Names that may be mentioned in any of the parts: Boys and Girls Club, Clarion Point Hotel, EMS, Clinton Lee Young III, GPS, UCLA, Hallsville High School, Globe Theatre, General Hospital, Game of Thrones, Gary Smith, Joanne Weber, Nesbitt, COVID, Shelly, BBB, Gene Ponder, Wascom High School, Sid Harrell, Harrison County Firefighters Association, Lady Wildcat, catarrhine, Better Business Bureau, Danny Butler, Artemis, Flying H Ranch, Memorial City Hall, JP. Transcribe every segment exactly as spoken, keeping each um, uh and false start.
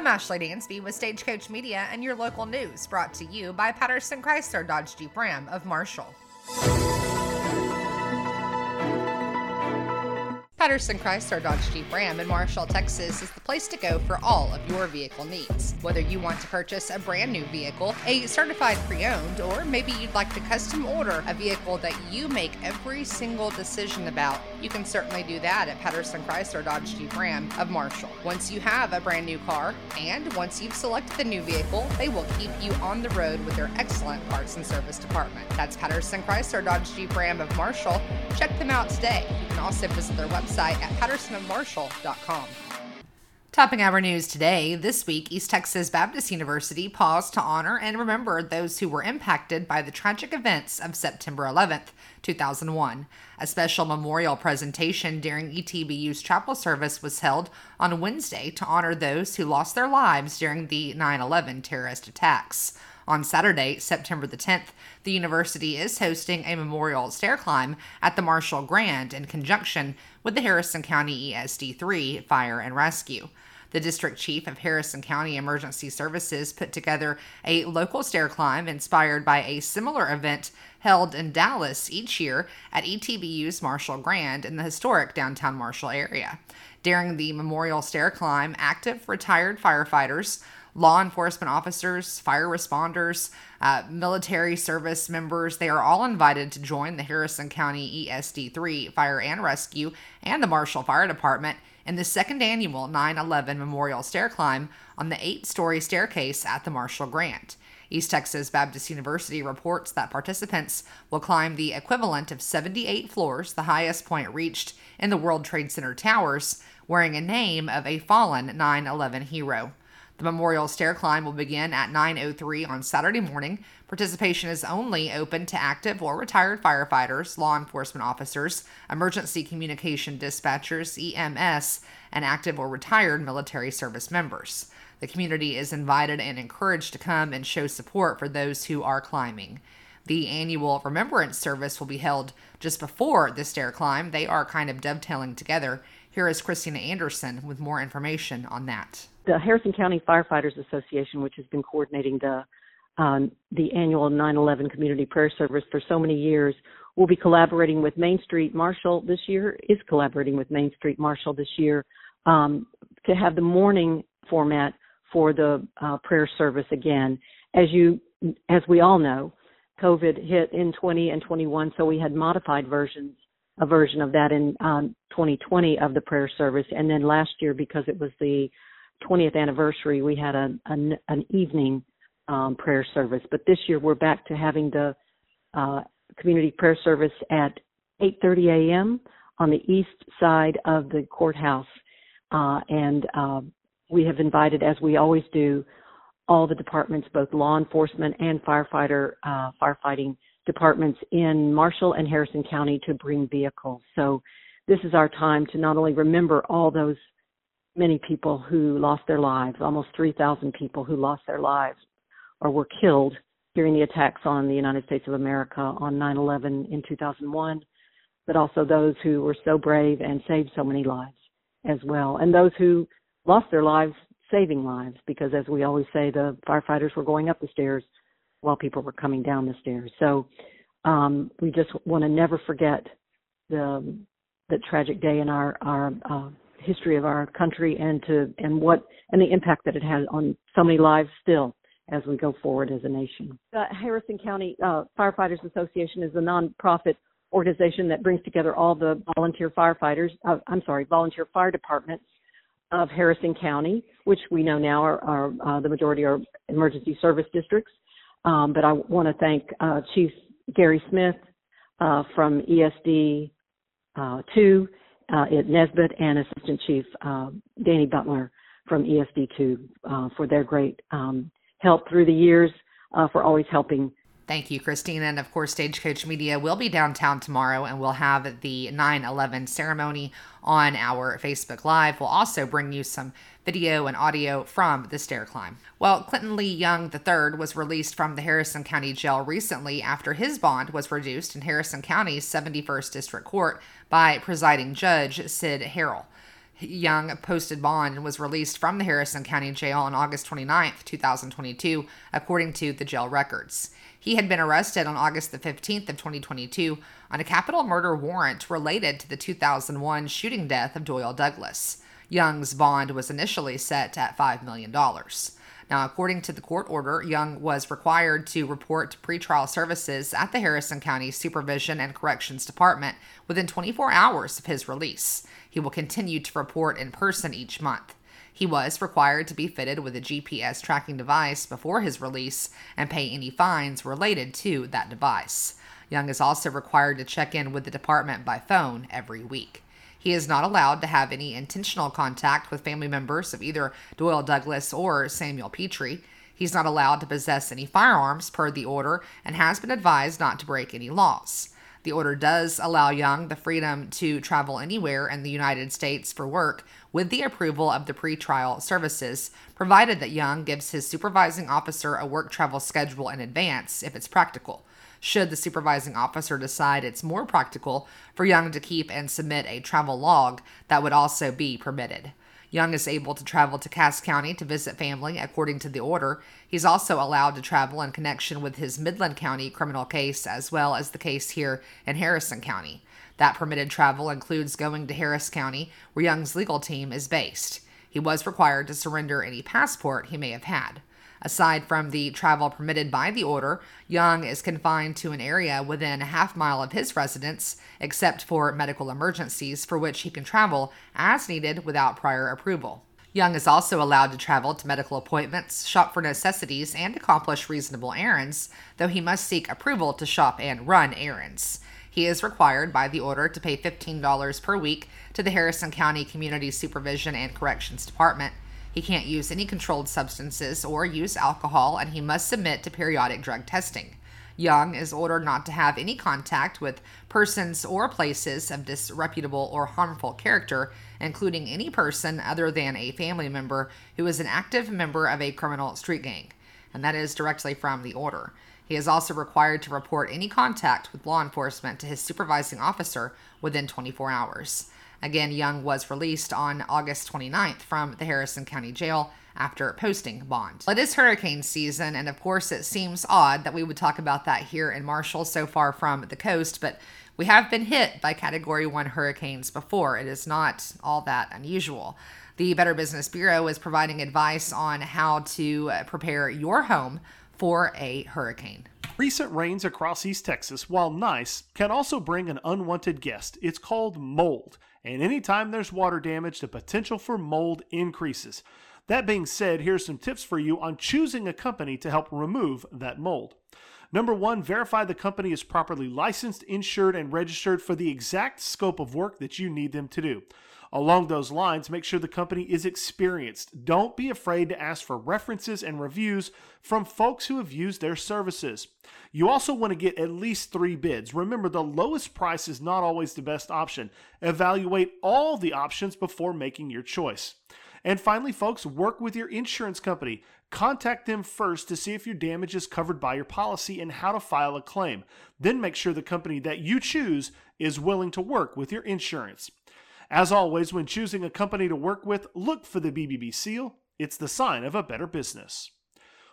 I'm Ashley Dansby with Stagecoach Media and your local news, brought to you by Patterson Chrysler Dodge Jeep Ram of Marshall. Patterson Chrysler Dodge Jeep Ram in Marshall, Texas is the place to go for all of your vehicle needs. Whether you want to purchase a brand new vehicle, a certified pre-owned, or maybe you'd like to custom order a vehicle that you make every single decision about, you can certainly do that at Patterson Chrysler Dodge Jeep Ram of Marshall. Once you have a brand new car, and once you've selected the new vehicle, they will keep you on the road with their excellent parts and service department. That's Patterson Chrysler Dodge Jeep Ram of Marshall. Check them out today. You can also visit their website at patterson of marshall dot com. Topping our news today, this week, East Texas Baptist University paused to honor and remember those who were impacted by the tragic events of September eleventh, two thousand one. A special memorial presentation during E T B U's chapel service was held on Wednesday to honor those who lost their lives during the nine eleven terrorist attacks. On Saturday, September the tenth, the university is hosting a memorial stair climb at the Marshall Grand in conjunction with the Harrison County E S D three Fire and Rescue. The district chief of Harrison County Emergency Services put together a local stair climb inspired by a similar event held in Dallas each year at E T B U's Marshall Grand in the historic downtown Marshall area. During the memorial stair climb, active retired firefighters, law enforcement officers, fire responders, uh, military service members, they are all invited to join the Harrison County E S D three Fire and Rescue and the Marshall Fire Department in the second annual nine eleven Memorial Stair Climb on the eight-story staircase at the Marshall Grand. East Texas Baptist University reports that participants will climb the equivalent of seventy-eight floors, the highest point reached in the World Trade Center towers, wearing a name of a fallen nine eleven hero. The memorial stair climb will begin at nine oh three on Saturday morning. Participation is only open to active or retired firefighters, law enforcement officers, emergency communication dispatchers, E M S, and active or retired military service members. The community is invited and encouraged to come and show support for those who are climbing. The annual remembrance service will be held just before the stair climb. They are kind of dovetailing together. Here is Christina Anderson with more information on that. The Harrison County Firefighters Association, which has been coordinating the um, the annual nine eleven Community Prayer Service for so many years, will be collaborating with Main Street Marshall this year, is collaborating with Main Street Marshall this year um, to have the morning format for the uh, prayer service again. As you, as we all know, COVID hit in twenty and twenty-one, so we had modified versions, a version of that in um, twenty twenty of the prayer service. And then last year, because it was the twentieth anniversary, we had a, an, an evening um, prayer service. But this year we're back to having the uh, community prayer service at eight thirty a.m. on the east side of the courthouse. Uh, and uh, we have invited, as we always do, all the departments, both law enforcement and firefighter uh, firefighting departments in Marshall and Harrison County, to bring vehicles. So this is our time to not only remember all those many people who lost their lives, almost three thousand people who lost their lives or were killed during the attacks on the United States of America on nine eleven in two thousand one, but also those who were so brave and saved so many lives as well, and those who lost their lives saving lives, because as we always say, the firefighters were going up the stairs while people were coming down the stairs. So um, we just want to never forget the, the tragic day in our, our uh, history of our country, and to and what and the impact that it has on so many lives still as we go forward as a nation. The Harrison County uh, Firefighters Association is a nonprofit organization that brings together all the volunteer firefighters. Uh, I'm sorry, volunteer fire departments of Harrison County, which we know now are, are uh, the majority are emergency service districts. Um, but I want to thank uh, Chief Gary Smith uh, from E S D uh, two. Uh, at Nesbitt, and Assistant Chief uh, Danny Butler from E S D two uh, for their great um, help through the years, uh, for always helping. Thank you, Christina. And of course, Stagecoach Media will be downtown tomorrow, and we'll have the nine eleven ceremony on our Facebook Live. We'll also bring you some video and audio from the stair climb. Well, Clinton Lee Young the third was released from the Harrison County Jail recently after his bond was reduced in Harrison County's seventy-first District Court by presiding Judge Sid Harrell. Young posted bond and was released from the Harrison County Jail on August twenty-ninth, two thousand twenty-two, according to the jail records. He had been arrested on August the fifteenth of twenty twenty-two on a capital murder warrant related to the two thousand one shooting death of Doyle Douglas. Young's bond was initially set at five million dollars. Now, according to the court order, Young was required to report to pretrial services at the Harrison County Supervision and Corrections Department within twenty-four hours of his release. He will continue to report in person each month. He was required to be fitted with a G P S tracking device before his release and pay any fines related to that device. Young is also required to check in with the department by phone every week. He is not allowed to have any intentional contact with family members of either Doyle Douglas or Samuel Petrie. He's not allowed to possess any firearms per the order and has been advised not to break any laws. The order does allow Young the freedom to travel anywhere in the United States for work with the approval of the pretrial services, provided that Young gives his supervising officer a work travel schedule in advance if it's practical. Should the supervising officer decide it's more practical for Young to keep and submit a travel log, that would also be permitted. Young is able to travel to Cass County to visit family, according to the order. He's also allowed to travel in connection with his Midland County criminal case, as well as the case here in Harrison County. That permitted travel includes going to Harris County, where Young's legal team is based. He was required to surrender any passport he may have had. Aside from the travel permitted by the order, Young is confined to an area within a half mile of his residence, except for medical emergencies for which he can travel as needed without prior approval. Young is also allowed to travel to medical appointments, shop for necessities, and accomplish reasonable errands, though he must seek approval to shop and run errands. He is required by the order to pay fifteen dollars per week to the Harrison County Community Supervision and Corrections Department. He can't use any controlled substances or use alcohol, and he must submit to periodic drug testing. Young is ordered not to have any contact with persons or places of disreputable or harmful character, including any person other than a family member who is an active member of a criminal street gang. And that is directly from the order. He is also required to report any contact with law enforcement to his supervising officer within twenty-four hours. Again, Young was released on August twenty-ninth from the Harrison County Jail after posting bond. Well, it is hurricane season, and of course it seems odd that we would talk about that here in Marshall, so far from the coast, but we have been hit by Category one hurricanes before. It is not all that unusual. The Better Business Bureau is providing advice on how to prepare your home for a hurricane. Recent rains across East Texas, while nice, can also bring an unwanted guest. It's called mold. And anytime there's water damage, the potential for mold increases. That being said, here's some tips for you on choosing a company to help remove that mold. Number one, verify the company is properly licensed, insured, and registered for the exact scope of work that you need them to do. Along those lines, make sure the company is experienced. Don't be afraid to ask for references and reviews from folks who have used their services. You also want to get at least three bids. Remember, the lowest price is not always the best option. Evaluate all the options before making your choice. And finally, folks, work with your insurance company. Contact them first to see if your damage is covered by your policy and how to file a claim. Then make sure the company that you choose is willing to work with your insurance. As always, when choosing a company to work with, look for the B B B seal. It's the sign of a better business.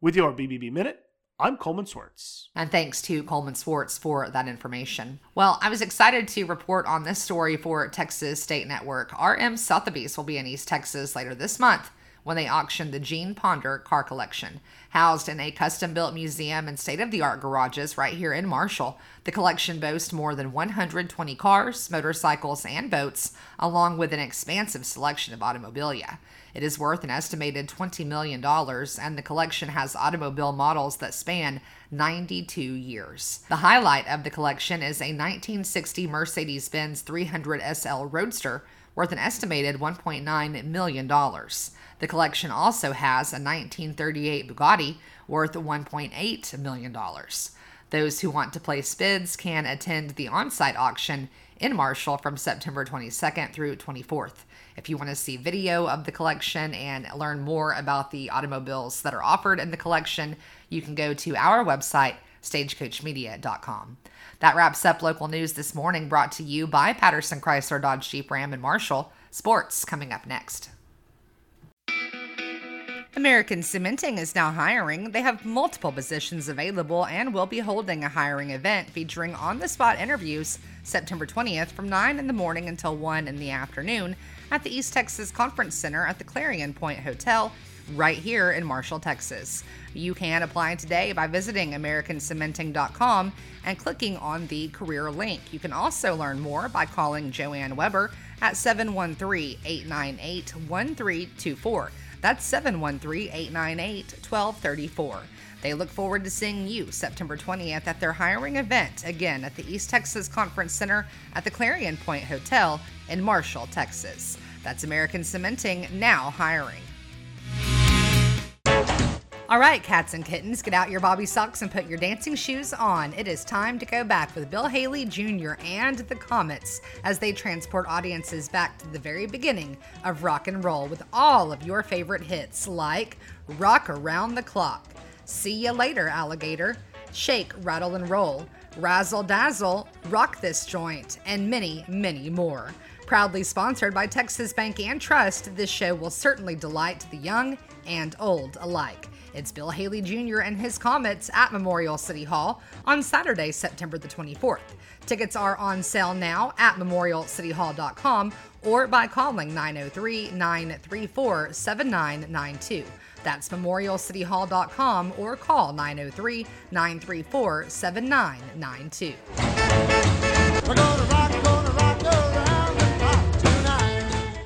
With your B B B Minute, I'm Coleman Swartz. And thanks to Coleman Swartz for that information. Well, I was excited to report on this story for Texas State Network. R M Sotheby's will be in East Texas later this month when they auction the Gene Ponder car collection. Housed in a custom-built museum and state-of-the-art garages right here in Marshall, the collection boasts more than one hundred twenty cars, motorcycles, and boats, along with an expansive selection of automobilia. It is worth an estimated twenty million dollars, and the collection has automobile models that span ninety-two years. The highlight of the collection is a nineteen sixty Mercedes-Benz three hundred S L Roadster, worth an estimated one point nine million dollars. The collection also has a nineteen thirty-eight Bugatti worth one point eight million dollars. Those who want to place bids can attend the on-site auction in Marshall from September twenty-second through twenty-fourth. If you want to see video of the collection and learn more about the automobiles that are offered in the collection, you can go to our website, stagecoach media dot com. That wraps up local news this morning, brought to you by Patterson Chrysler Dodge Jeep Ram in Marshall. Sports coming up next. American Cementing is now hiring. They have multiple positions available and will be holding a hiring event featuring on-the-spot interviews September twentieth from nine in the morning until one in the afternoon at the East Texas Conference Center at the Clarion Point Hotel right here in Marshall, Texas. You can apply today by visiting american cementing dot com and clicking on the career link. You can also learn more by calling Joanne Weber at seven one three, eight nine eight, one three two four. That's seven one three, eight nine eight, one two three four. They look forward to seeing you September twentieth at their hiring event, again at the East Texas Conference Center at the Clarion Point Hotel in Marshall, Texas. That's American Cementing, now hiring. All right, cats and kittens, get out your bobby socks and put your dancing shoes on. It is time to go back with Bill Haley Junior and the Comets as they transport audiences back to the very beginning of rock and roll with all of your favorite hits like Rock Around the Clock, See Ya Later, Alligator, Shake, Rattle and Roll, Razzle Dazzle, Rock This Joint, and many, many more. Proudly sponsored by Texas Bank and Trust, this show will certainly delight the young and old alike. It's Bill Haley Junior and his Comets at Memorial City Hall on Saturday, September the twenty-fourth. Tickets are on sale now at memorial city hall dot com or by calling nine oh three, nine three four, seven nine nine two. That's memorial city hall dot com or call nine oh three, nine three four, seven nine nine two. We're gonna rock, gonna rock, go around the clock tonight.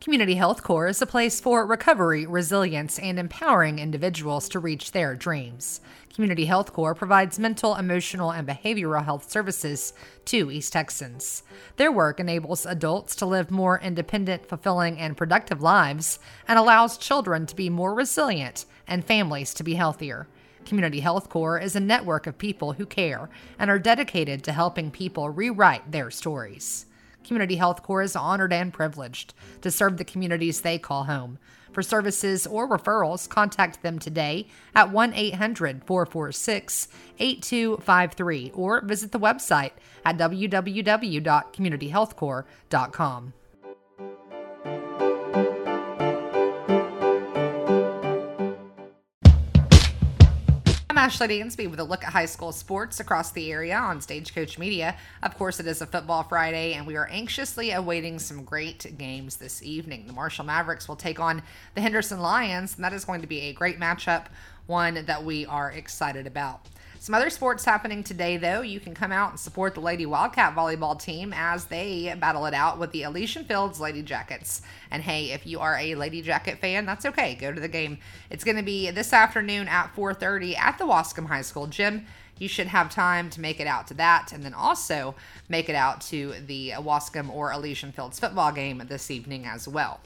Community Health Corps is a place for recovery, resilience, and empowering individuals to reach their dreams. Community Health Corps provides mental, emotional, and behavioral health services to East Texans. Their work enables adults to live more independent, fulfilling, and productive lives and allows children to be more resilient and families to be healthier. Community Health Corps is a network of people who care and are dedicated to helping people rewrite their stories. Community Health Corps is honored and privileged to serve the communities they call home. For services or referrals, contact them today at one eight hundred, four four six, eight two five three or visit the website at w w w dot community health corps dot com. I'm Ashley Dansby with a look at high school sports across the area on Stagecoach Media. Of course, it is a football Friday, and we are anxiously awaiting some great games this evening. The Marshall Mavericks will take on the Henderson Lions, and that is going to be a great matchup, one that we are excited about. Some other sports happening today, though. You can come out and support the Lady Wildcat volleyball team as they battle it out with the Elysian Fields Lady Jackets. And hey, if you are a Lady Jacket fan, that's okay. Go to the game. It's going to be this afternoon at four thirty at the Wascom High School gym. You should have time to make it out to that and then also make it out to the Wascom or Elysian Fields football game this evening as well.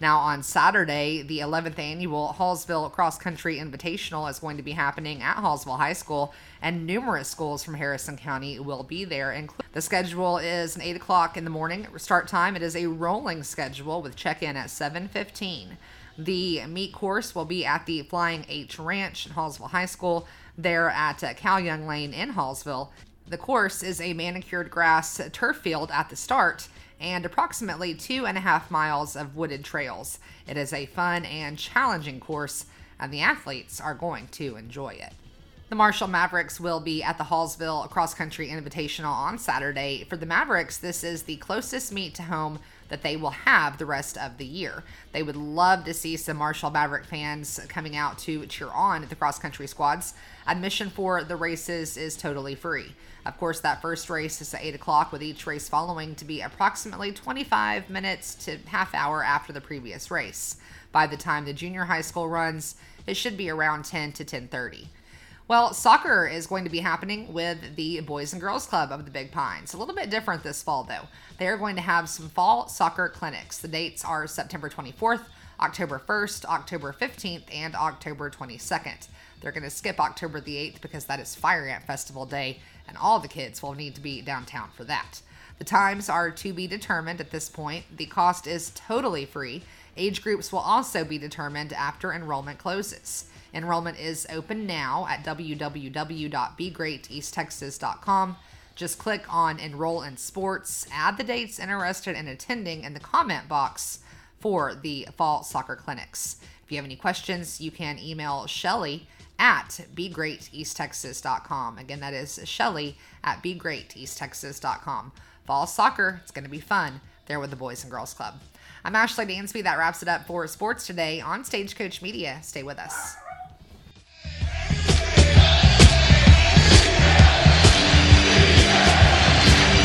Now on Saturday, the eleventh annual Hallsville Cross Country Invitational is going to be happening at Hallsville High School, and numerous schools from Harrison County will be there. The schedule is an eight o'clock in the morning start time. It is a rolling schedule with check-in at seven fifteen. The meet course will be at the Flying H Ranch in Hallsville High School, there at Cal Young Lane in Hallsville. The course is a manicured grass turf field at the start and approximately two and a half miles of wooded trails. It is a fun and challenging course, and the athletes are going to enjoy it. The Marshall Mavericks will be at the Hallsville Cross Country Invitational on Saturday. For the Mavericks, this is the closest meet to home that they will have the rest of the year. They would love to see some Marshall Maverick fans coming out to cheer on at the cross country squads. Admission for the races is totally free. Of course, that first race is at eight o'clock, with each race following to be approximately twenty-five minutes to half hour after the previous race. By the time the junior high school runs, it should be around ten to ten thirty. Well, soccer is going to be happening with the Boys and Girls Club of the Big Pines. A little bit different this fall, though. They are going to have some fall soccer clinics. The dates are September twenty-fourth, October first, October fifteenth, and October twenty-second. They're going to skip October the eighth because that is Fire Ant Festival Day, and all the kids will need to be downtown for that. The times are to be determined at this point. The cost is totally free. Age groups will also be determined after enrollment closes. Enrollment is open now at w w w dot be great east texas dot com. Just click on Enroll in Sports, add the dates interested in attending in the comment box for the fall soccer clinics. If you have any questions, you can email Shelly at be great east texas dot com. Again, that is Shelly at be great east texas dot com. Fall soccer, it's going to be fun there with the Boys and Girls Club. I'm Ashley Dansby. That wraps it up for sports today on Stagecoach Media. Stay with us.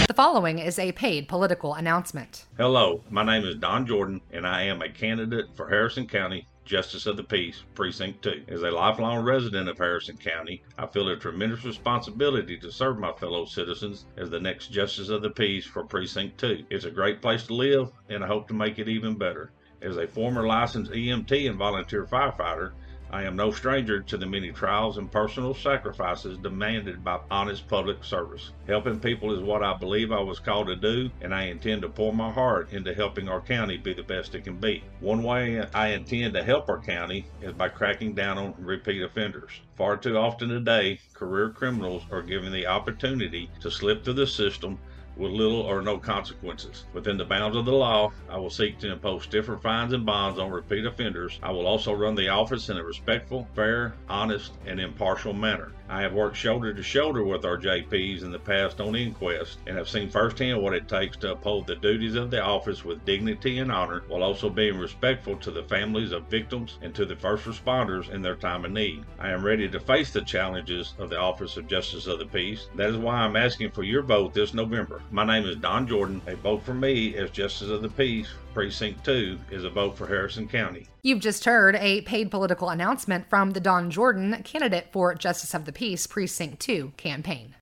The following is a paid political announcement. Hello, my name is Don Jordan, and I am a candidate for Harrison County Justice of the Peace, Precinct two. As a lifelong resident of Harrison County, I feel a tremendous responsibility to serve my fellow citizens as the next Justice of the Peace for Precinct two. It's a great place to live, and I hope to make it even better. As a former licensed E M T and volunteer firefighter, I am no stranger to the many trials and personal sacrifices demanded by honest public service. Helping people is what I believe I was called to do, and I intend to pour my heart into helping our county be the best it can be. One way I intend to help our county is by cracking down on repeat offenders. Far too often today, career criminals are given the opportunity to slip through the system with little or no consequences. Within the bounds of the law, I will seek to impose stiffer fines and bonds on repeat offenders. I will also run the office in a respectful, fair, honest, and impartial manner. I have worked shoulder to shoulder with our J Ps in the past on inquests and have seen firsthand what it takes to uphold the duties of the office with dignity and honor, while also being respectful to the families of victims and to the first responders in their time of need. I am ready to face the challenges of the Office of Justice of the Peace. That is why I'm asking for your vote this November. My name is Don Jordan. A vote for me as Justice of the Peace, Precinct two, is a vote for Harrison County. You've just heard a paid political announcement from the Don Jordan, candidate for Justice of the Peace, Precinct two campaign.